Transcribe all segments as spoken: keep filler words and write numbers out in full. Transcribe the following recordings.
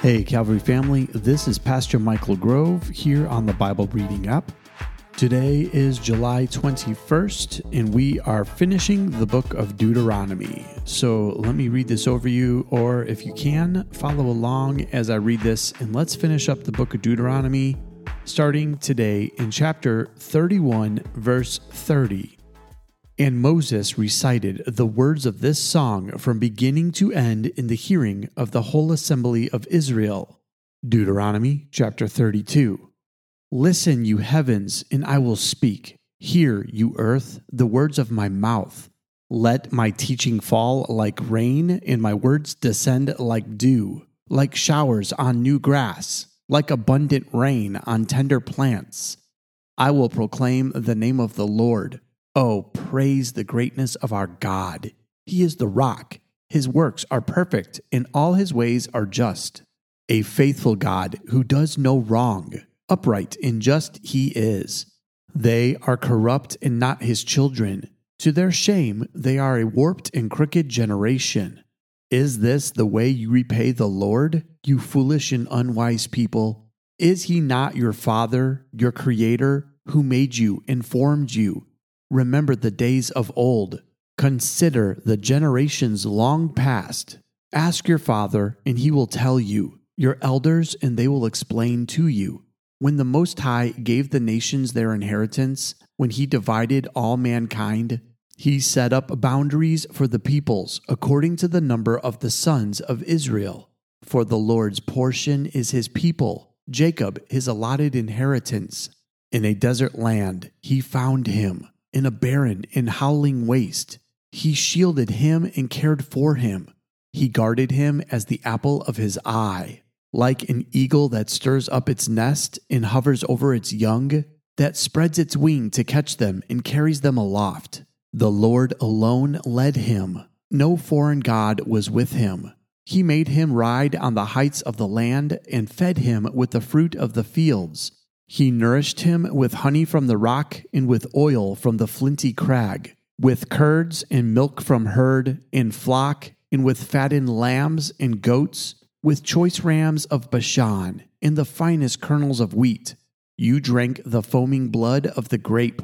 Hey, Calvary family, this is Pastor Michael Grove here on the Bible Reading App. Today is July twenty-first, and we are finishing the book of Deuteronomy. So let me read this over you, or if you can, follow along as I read this, and let's finish up the book of Deuteronomy, starting today in chapter thirty-one, verse thirty. And Moses recited the words of this song from beginning to end in the hearing of the whole assembly of Israel. Deuteronomy chapter thirty-two. Listen, you heavens, and I will speak. Hear, you earth, the words of my mouth. Let my teaching fall like rain, and my words descend like dew, like showers on new grass, like abundant rain on tender plants. I will proclaim the name of the Lord. Oh, praise the greatness of our God. He is the rock. His works are perfect, and all his ways are just. A faithful God who does no wrong, upright and just he is. They are corrupt and not his children. To their shame, they are a warped and crooked generation. Is this the way you repay the Lord, you foolish and unwise people? Is he not your Father, your Creator, who made you and formed you? Remember the days of old. Consider the generations long past. Ask your father, and he will tell you, your elders, and they will explain to you. When the Most High gave the nations their inheritance, when he divided all mankind, he set up boundaries for the peoples according to the number of the sons of Israel. For the Lord's portion is his people, Jacob his allotted inheritance. In a desert land he found him. In a barren and howling waste, he shielded him and cared for him. He guarded him as the apple of his eye, like an eagle that stirs up its nest and hovers over its young, that spreads its wing to catch them and carries them aloft. The Lord alone led him. No foreign god was with him. He made him ride on the heights of the land and fed him with the fruit of the fields. He nourished him with honey from the rock and with oil from the flinty crag, with curds and milk from herd and flock, and with fattened lambs and goats, with choice rams of Bashan and the finest kernels of wheat. You drank the foaming blood of the grape.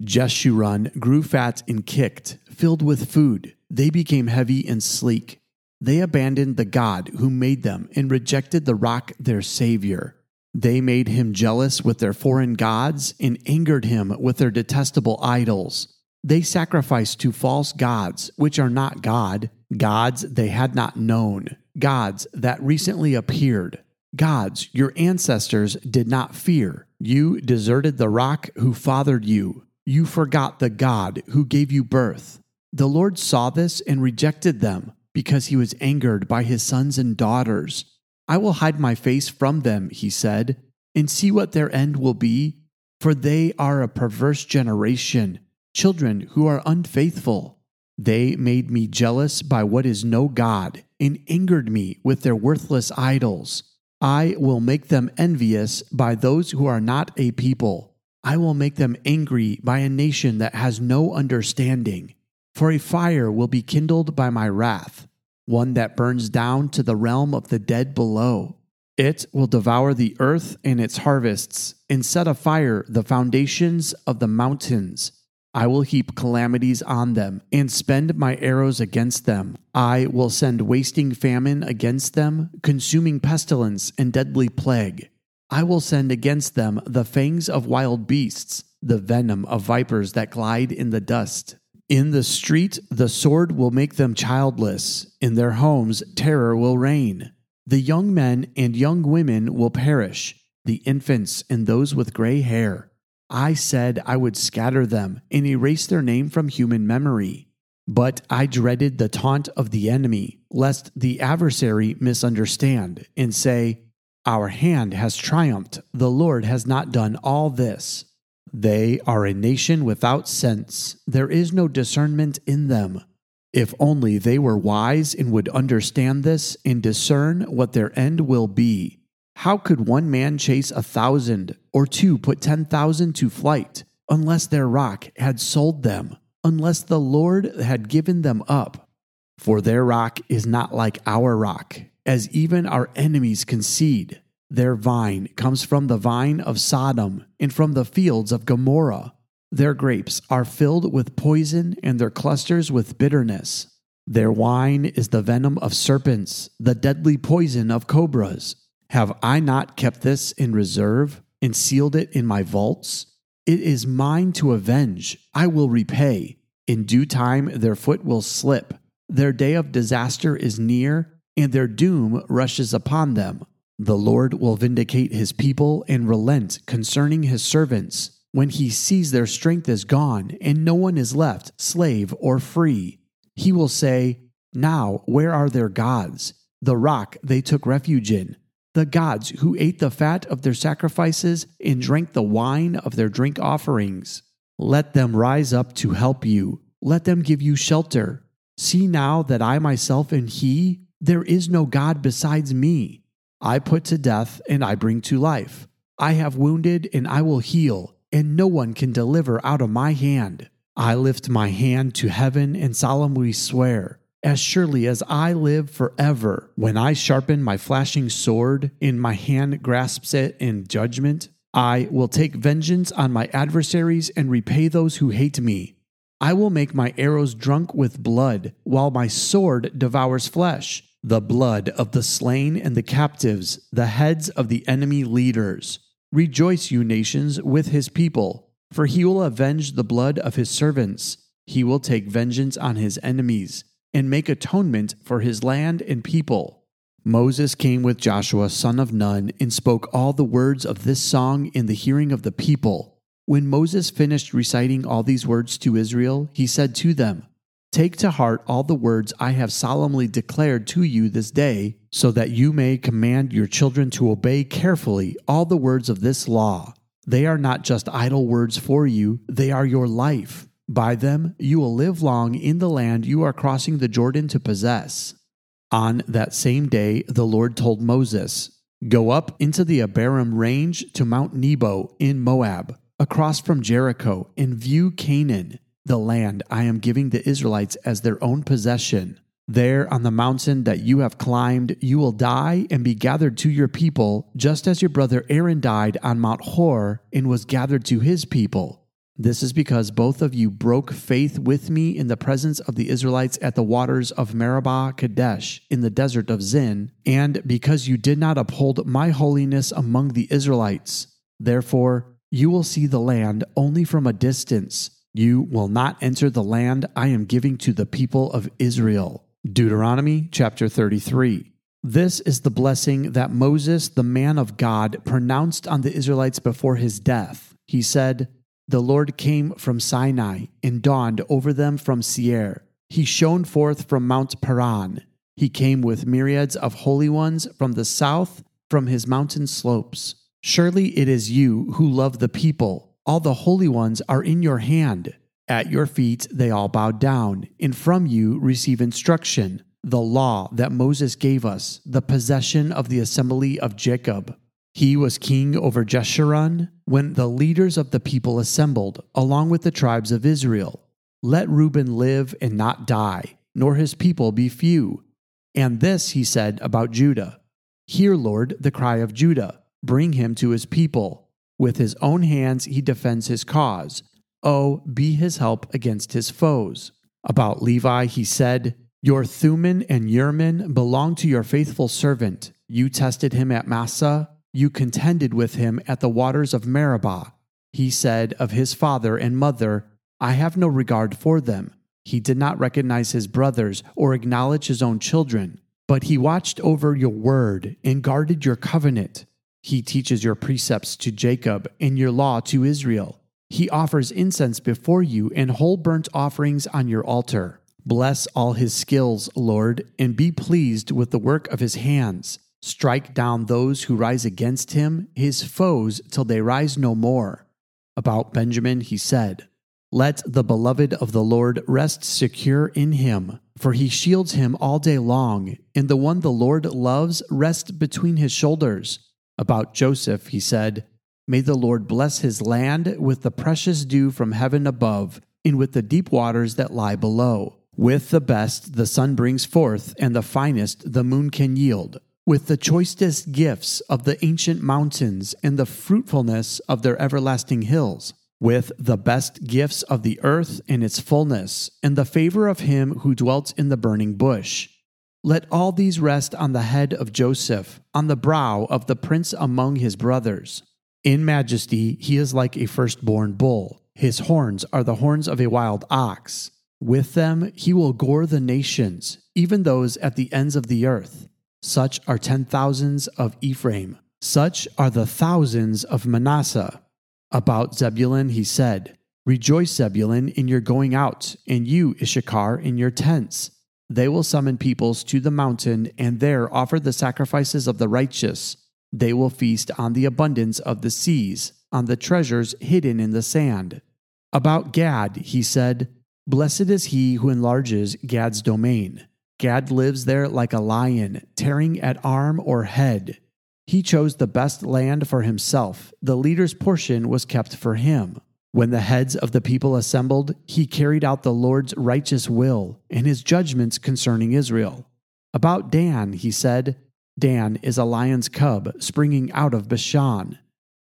Jeshurun grew fat and kicked, filled with food. They became heavy and sleek. They abandoned the God who made them and rejected the rock, their Savior. They made him jealous with their foreign gods and angered him with their detestable idols. They sacrificed to false gods, which are not God, gods they had not known, gods that recently appeared, gods your ancestors did not fear. You deserted the rock who fathered you. You forgot the God who gave you birth. The Lord saw this and rejected them because he was angered by his sons and daughters. I will hide my face from them, he said, and see what their end will be, for they are a perverse generation, children who are unfaithful. They made me jealous by what is no God, and angered me with their worthless idols. I will make them envious by those who are not a people. I will make them angry by a nation that has no understanding, for a fire will be kindled by my wrath, one that burns down to the realm of the dead below. It will devour the earth and its harvests, and set afire the foundations of the mountains. I will heap calamities on them, and spend my arrows against them. I will send wasting famine against them, consuming pestilence and deadly plague. I will send against them the fangs of wild beasts, the venom of vipers that glide in the dust. In the street, the sword will make them childless. In their homes, terror will reign. The young men and young women will perish, the infants and those with gray hair. I said I would scatter them and erase their name from human memory. But I dreaded the taunt of the enemy, lest the adversary misunderstand and say, "Our hand has triumphed. The Lord has not done all this." They are a nation without sense. There is no discernment in them. If only they were wise and would understand this and discern what their end will be. How could one man chase a thousand, or two put ten thousand to flight, unless their rock had sold them, unless the Lord had given them up? For their rock is not like our rock, as even our enemies concede. Their vine comes from the vine of Sodom and from the fields of Gomorrah. Their grapes are filled with poison and their clusters with bitterness. Their wine is the venom of serpents, the deadly poison of cobras. Have I not kept this in reserve and sealed it in my vaults? It is mine to avenge. I will repay. In due time their foot will slip. Their day of disaster is near, and their doom rushes upon them. The Lord will vindicate his people and relent concerning his servants when he sees their strength is gone and no one is left, slave or free. He will say, "Now where are their gods, the rock they took refuge in, the gods who ate the fat of their sacrifices and drank the wine of their drink offerings? Let them rise up to help you. Let them give you shelter. See now that I myself am he, there is no God besides me. I put to death, and I bring to life. I have wounded, and I will heal, and no one can deliver out of my hand. I lift my hand to heaven and solemnly swear, as surely as I live forever, when I sharpen my flashing sword, and my hand grasps it in judgment, I will take vengeance on my adversaries and repay those who hate me. I will make my arrows drunk with blood, while my sword devours flesh. The blood of the slain and the captives, the heads of the enemy leaders. Rejoice, you nations, with his people, for he will avenge the blood of his servants. He will take vengeance on his enemies and make atonement for his land and people." Moses came with Joshua, son of Nun, and spoke all the words of this song in the hearing of the people. When Moses finished reciting all these words to Israel, he said to them, "Take to heart all the words I have solemnly declared to you this day, so that you may command your children to obey carefully all the words of this law. They are not just idle words for you, they are your life. By them you will live long in the land you are crossing the Jordan to possess." On that same day the Lord told Moses, "Go up into the Abarim range to Mount Nebo in Moab, across from Jericho, and view Canaan, the land I am giving the Israelites as their own possession. There on the mountain that you have climbed, you will die and be gathered to your people, just as your brother Aaron died on Mount Hor and was gathered to his people. This is because both of you broke faith with me in the presence of the Israelites at the waters of Meribah Kadesh in the desert of Zin, and because you did not uphold my holiness among the Israelites. Therefore, you will see the land only from a distance. You will not enter the land I am giving to the people of Israel." Deuteronomy chapter thirty-three. This is the blessing that Moses, the man of God, pronounced on the Israelites before his death. He said, "The Lord came from Sinai and dawned over them from Seir. He shone forth from Mount Paran. He came with myriads of holy ones from the south, from his mountain slopes. Surely it is you who love the people. All the holy ones are in your hand. At your feet they all bow down, and from you receive instruction, the law that Moses gave us, the possession of the assembly of Jacob. He was king over Jeshurun when the leaders of the people assembled, along with the tribes of Israel. Let Reuben live and not die, nor his people be few." And this he said about Judah, "Hear, Lord, the cry of Judah. Bring him to his people. With his own hands he defends his cause. Oh, be his help against his foes." About Levi he said, "Your Thummim and Urim belong to your faithful servant. You tested him at Massa. You contended with him at the waters of Meribah. He said of his father and mother, 'I have no regard for them.' He did not recognize his brothers or acknowledge his own children. But he watched over your word and guarded your covenant. He teaches your precepts to Jacob and your law to Israel. He offers incense before you and whole burnt offerings on your altar. Bless all his skills, Lord, and be pleased with the work of his hands. Strike down those who rise against him, his foes, till they rise no more." About Benjamin he said, "Let the beloved of the Lord rest secure in him, for he shields him all day long, and the one the Lord loves rests between his shoulders." About Joseph, he said, "May the Lord bless his land with the precious dew from heaven above and with the deep waters that lie below. With the best the sun brings forth, and the finest the moon can yield, with the choicest gifts of the ancient mountains and the fruitfulness of their everlasting hills, with the best gifts of the earth and its fullness, and the favor of him who dwelt in the burning bush. Let all these rest on the head of Joseph, on the brow of the prince among his brothers. In majesty he is like a firstborn bull. His horns are the horns of a wild ox. With them he will gore the nations, even those at the ends of the earth. Such are ten thousands of Ephraim. Such are the thousands of Manasseh. About Zebulun he said, Rejoice, Zebulun, in your going out, and you, Issachar, in your tents. They will summon peoples to the mountain, and there offer the sacrifices of the righteous. They will feast on the abundance of the seas, on the treasures hidden in the sand. About Gad, he said, Blessed is he who enlarges Gad's domain. Gad lives there like a lion, tearing at arm or head. He chose the best land for himself. The leader's portion was kept for him. When the heads of the people assembled, he carried out the Lord's righteous will and his judgments concerning Israel. About Dan, he said, Dan is a lion's cub springing out of Bashan.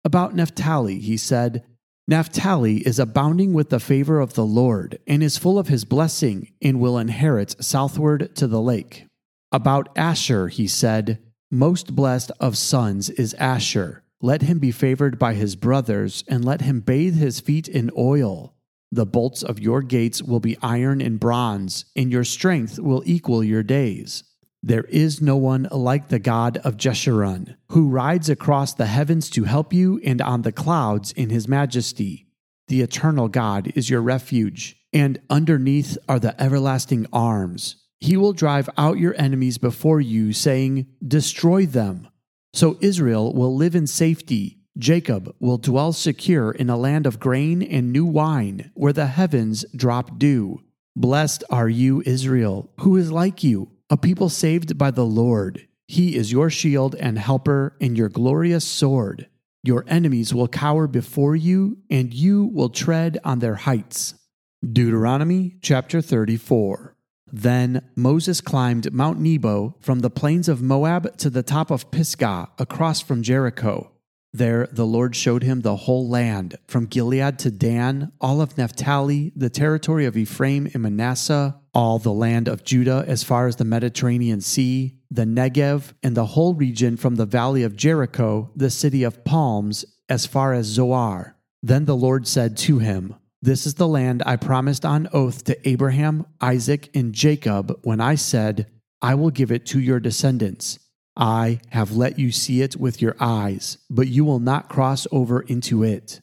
About Naphtali, he said, Naphtali is abounding with the favor of the Lord and is full of his blessing and will inherit southward to the lake. About Asher, he said, Most blessed of sons is Asher. Let him be favored by his brothers, and let him bathe his feet in oil. The bolts of your gates will be iron and bronze, and your strength will equal your days. There is no one like the God of Jeshurun, who rides across the heavens to help you and on the clouds in his majesty. The eternal God is your refuge, and underneath are the everlasting arms. He will drive out your enemies before you, saying, Destroy them. So Israel will live in safety. Jacob will dwell secure in a land of grain and new wine, where the heavens drop dew. Blessed are you, Israel, who is like you, a people saved by the Lord. He is your shield and helper and your glorious sword. Your enemies will cower before you, and you will tread on their heights. Deuteronomy chapter thirty-four. Then Moses climbed Mount Nebo from the plains of Moab to the top of Pisgah, across from Jericho. There the Lord showed him the whole land, from Gilead to Dan, all of Naphtali, the territory of Ephraim and Manasseh, all the land of Judah as far as the Mediterranean Sea, the Negev, and the whole region from the valley of Jericho, the city of palms, as far as Zoar. Then the Lord said to him, This is the land I promised on oath to Abraham, Isaac, and Jacob when I said, I will give it to your descendants. I have let you see it with your eyes, but you will not cross over into it.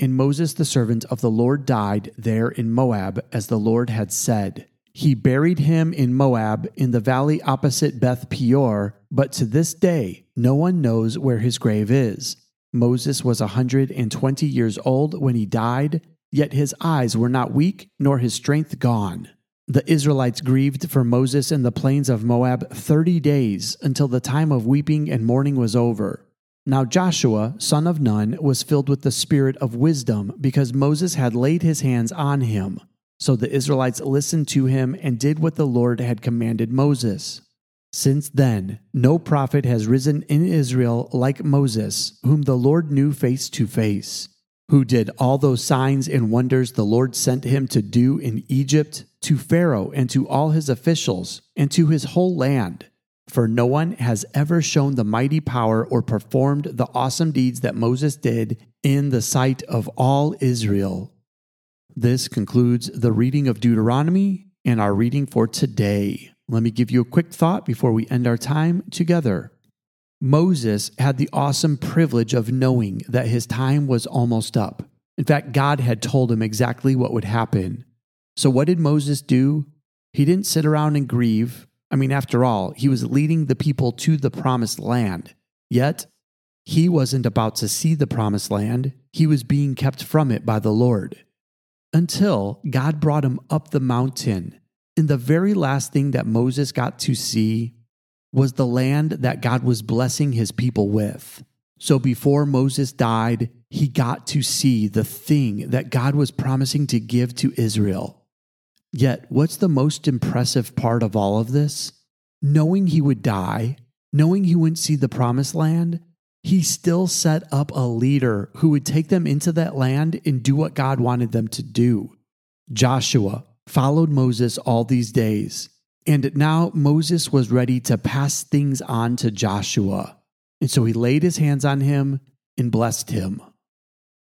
And Moses the servant of the Lord died there in Moab, as the Lord had said. He buried him in Moab, in the valley opposite Beth Peor, but to this day no one knows where his grave is. Moses was a hundred and twenty years old when he died, yet his eyes were not weak, nor his strength gone. The Israelites grieved for Moses in the plains of Moab thirty days, until the time of weeping and mourning was over. Now Joshua, son of Nun, was filled with the spirit of wisdom, because Moses had laid his hands on him. So the Israelites listened to him and did what the Lord had commanded Moses. Since then, no prophet has risen in Israel like Moses, whom the Lord knew face to face, who did all those signs and wonders the Lord sent him to do in Egypt, to Pharaoh and to all his officials, and to his whole land. For no one has ever shown the mighty power or performed the awesome deeds that Moses did in the sight of all Israel. This concludes the reading of Deuteronomy and our reading for today. Let me give you a quick thought before we end our time together. Moses had the awesome privilege of knowing that his time was almost up. In fact, God had told him exactly what would happen. So what did Moses do? He didn't sit around and grieve. I mean, after all, he was leading the people to the promised land. Yet, he wasn't about to see the promised land. He was being kept from it by the Lord, until God brought him up the mountain. And the very last thing that Moses got to see was the land that God was blessing his people with. So before Moses died, he got to see the thing that God was promising to give to Israel. Yet, what's the most impressive part of all of this? Knowing he would die, knowing he wouldn't see the promised land, he still set up a leader who would take them into that land and do what God wanted them to do. Joshua followed Moses all these days, and now Moses was ready to pass things on to Joshua. And so he laid his hands on him and blessed him.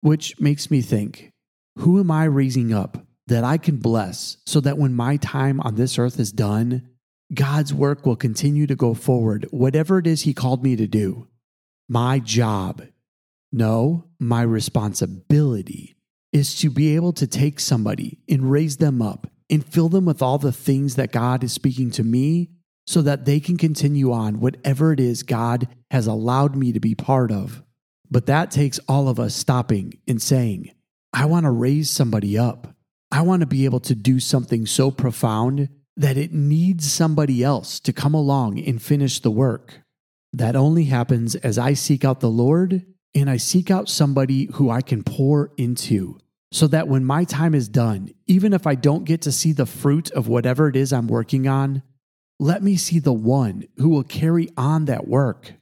Which makes me think, who am I raising up that I can bless so that when my time on this earth is done, God's work will continue to go forward, whatever it is he called me to do? My job, no, my responsibility is to be able to take somebody and raise them up and fill them with all the things that God is speaking to me so that they can continue on whatever it is God has allowed me to be part of. But that takes all of us stopping and saying, I want to raise somebody up. I want to be able to do something so profound that it needs somebody else to come along and finish the work. That only happens as I seek out the Lord and I seek out somebody who I can pour into so that when my time is done, even if I don't get to see the fruit of whatever it is I'm working on, let me see the one who will carry on that work.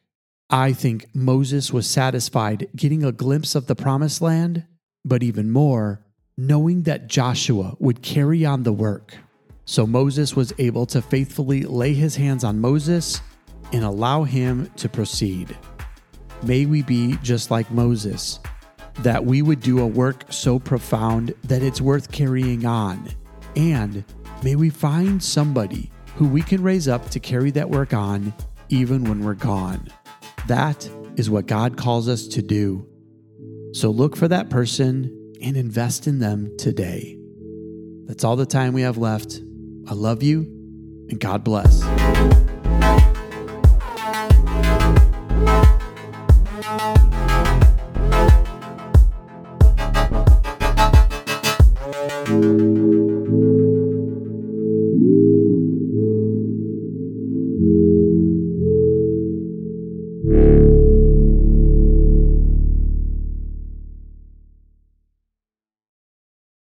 I think Moses was satisfied getting a glimpse of the promised land, but even more, knowing that Joshua would carry on the work. So Moses was able to faithfully lay his hands on Moses and allow him to proceed. May we be just like Moses, that we would do a work so profound that it's worth carrying on. And may we find somebody who we can raise up to carry that work on even when we're gone. That is what God calls us to do. So look for that person and invest in them today. That's all the time we have left. I love you, and God bless.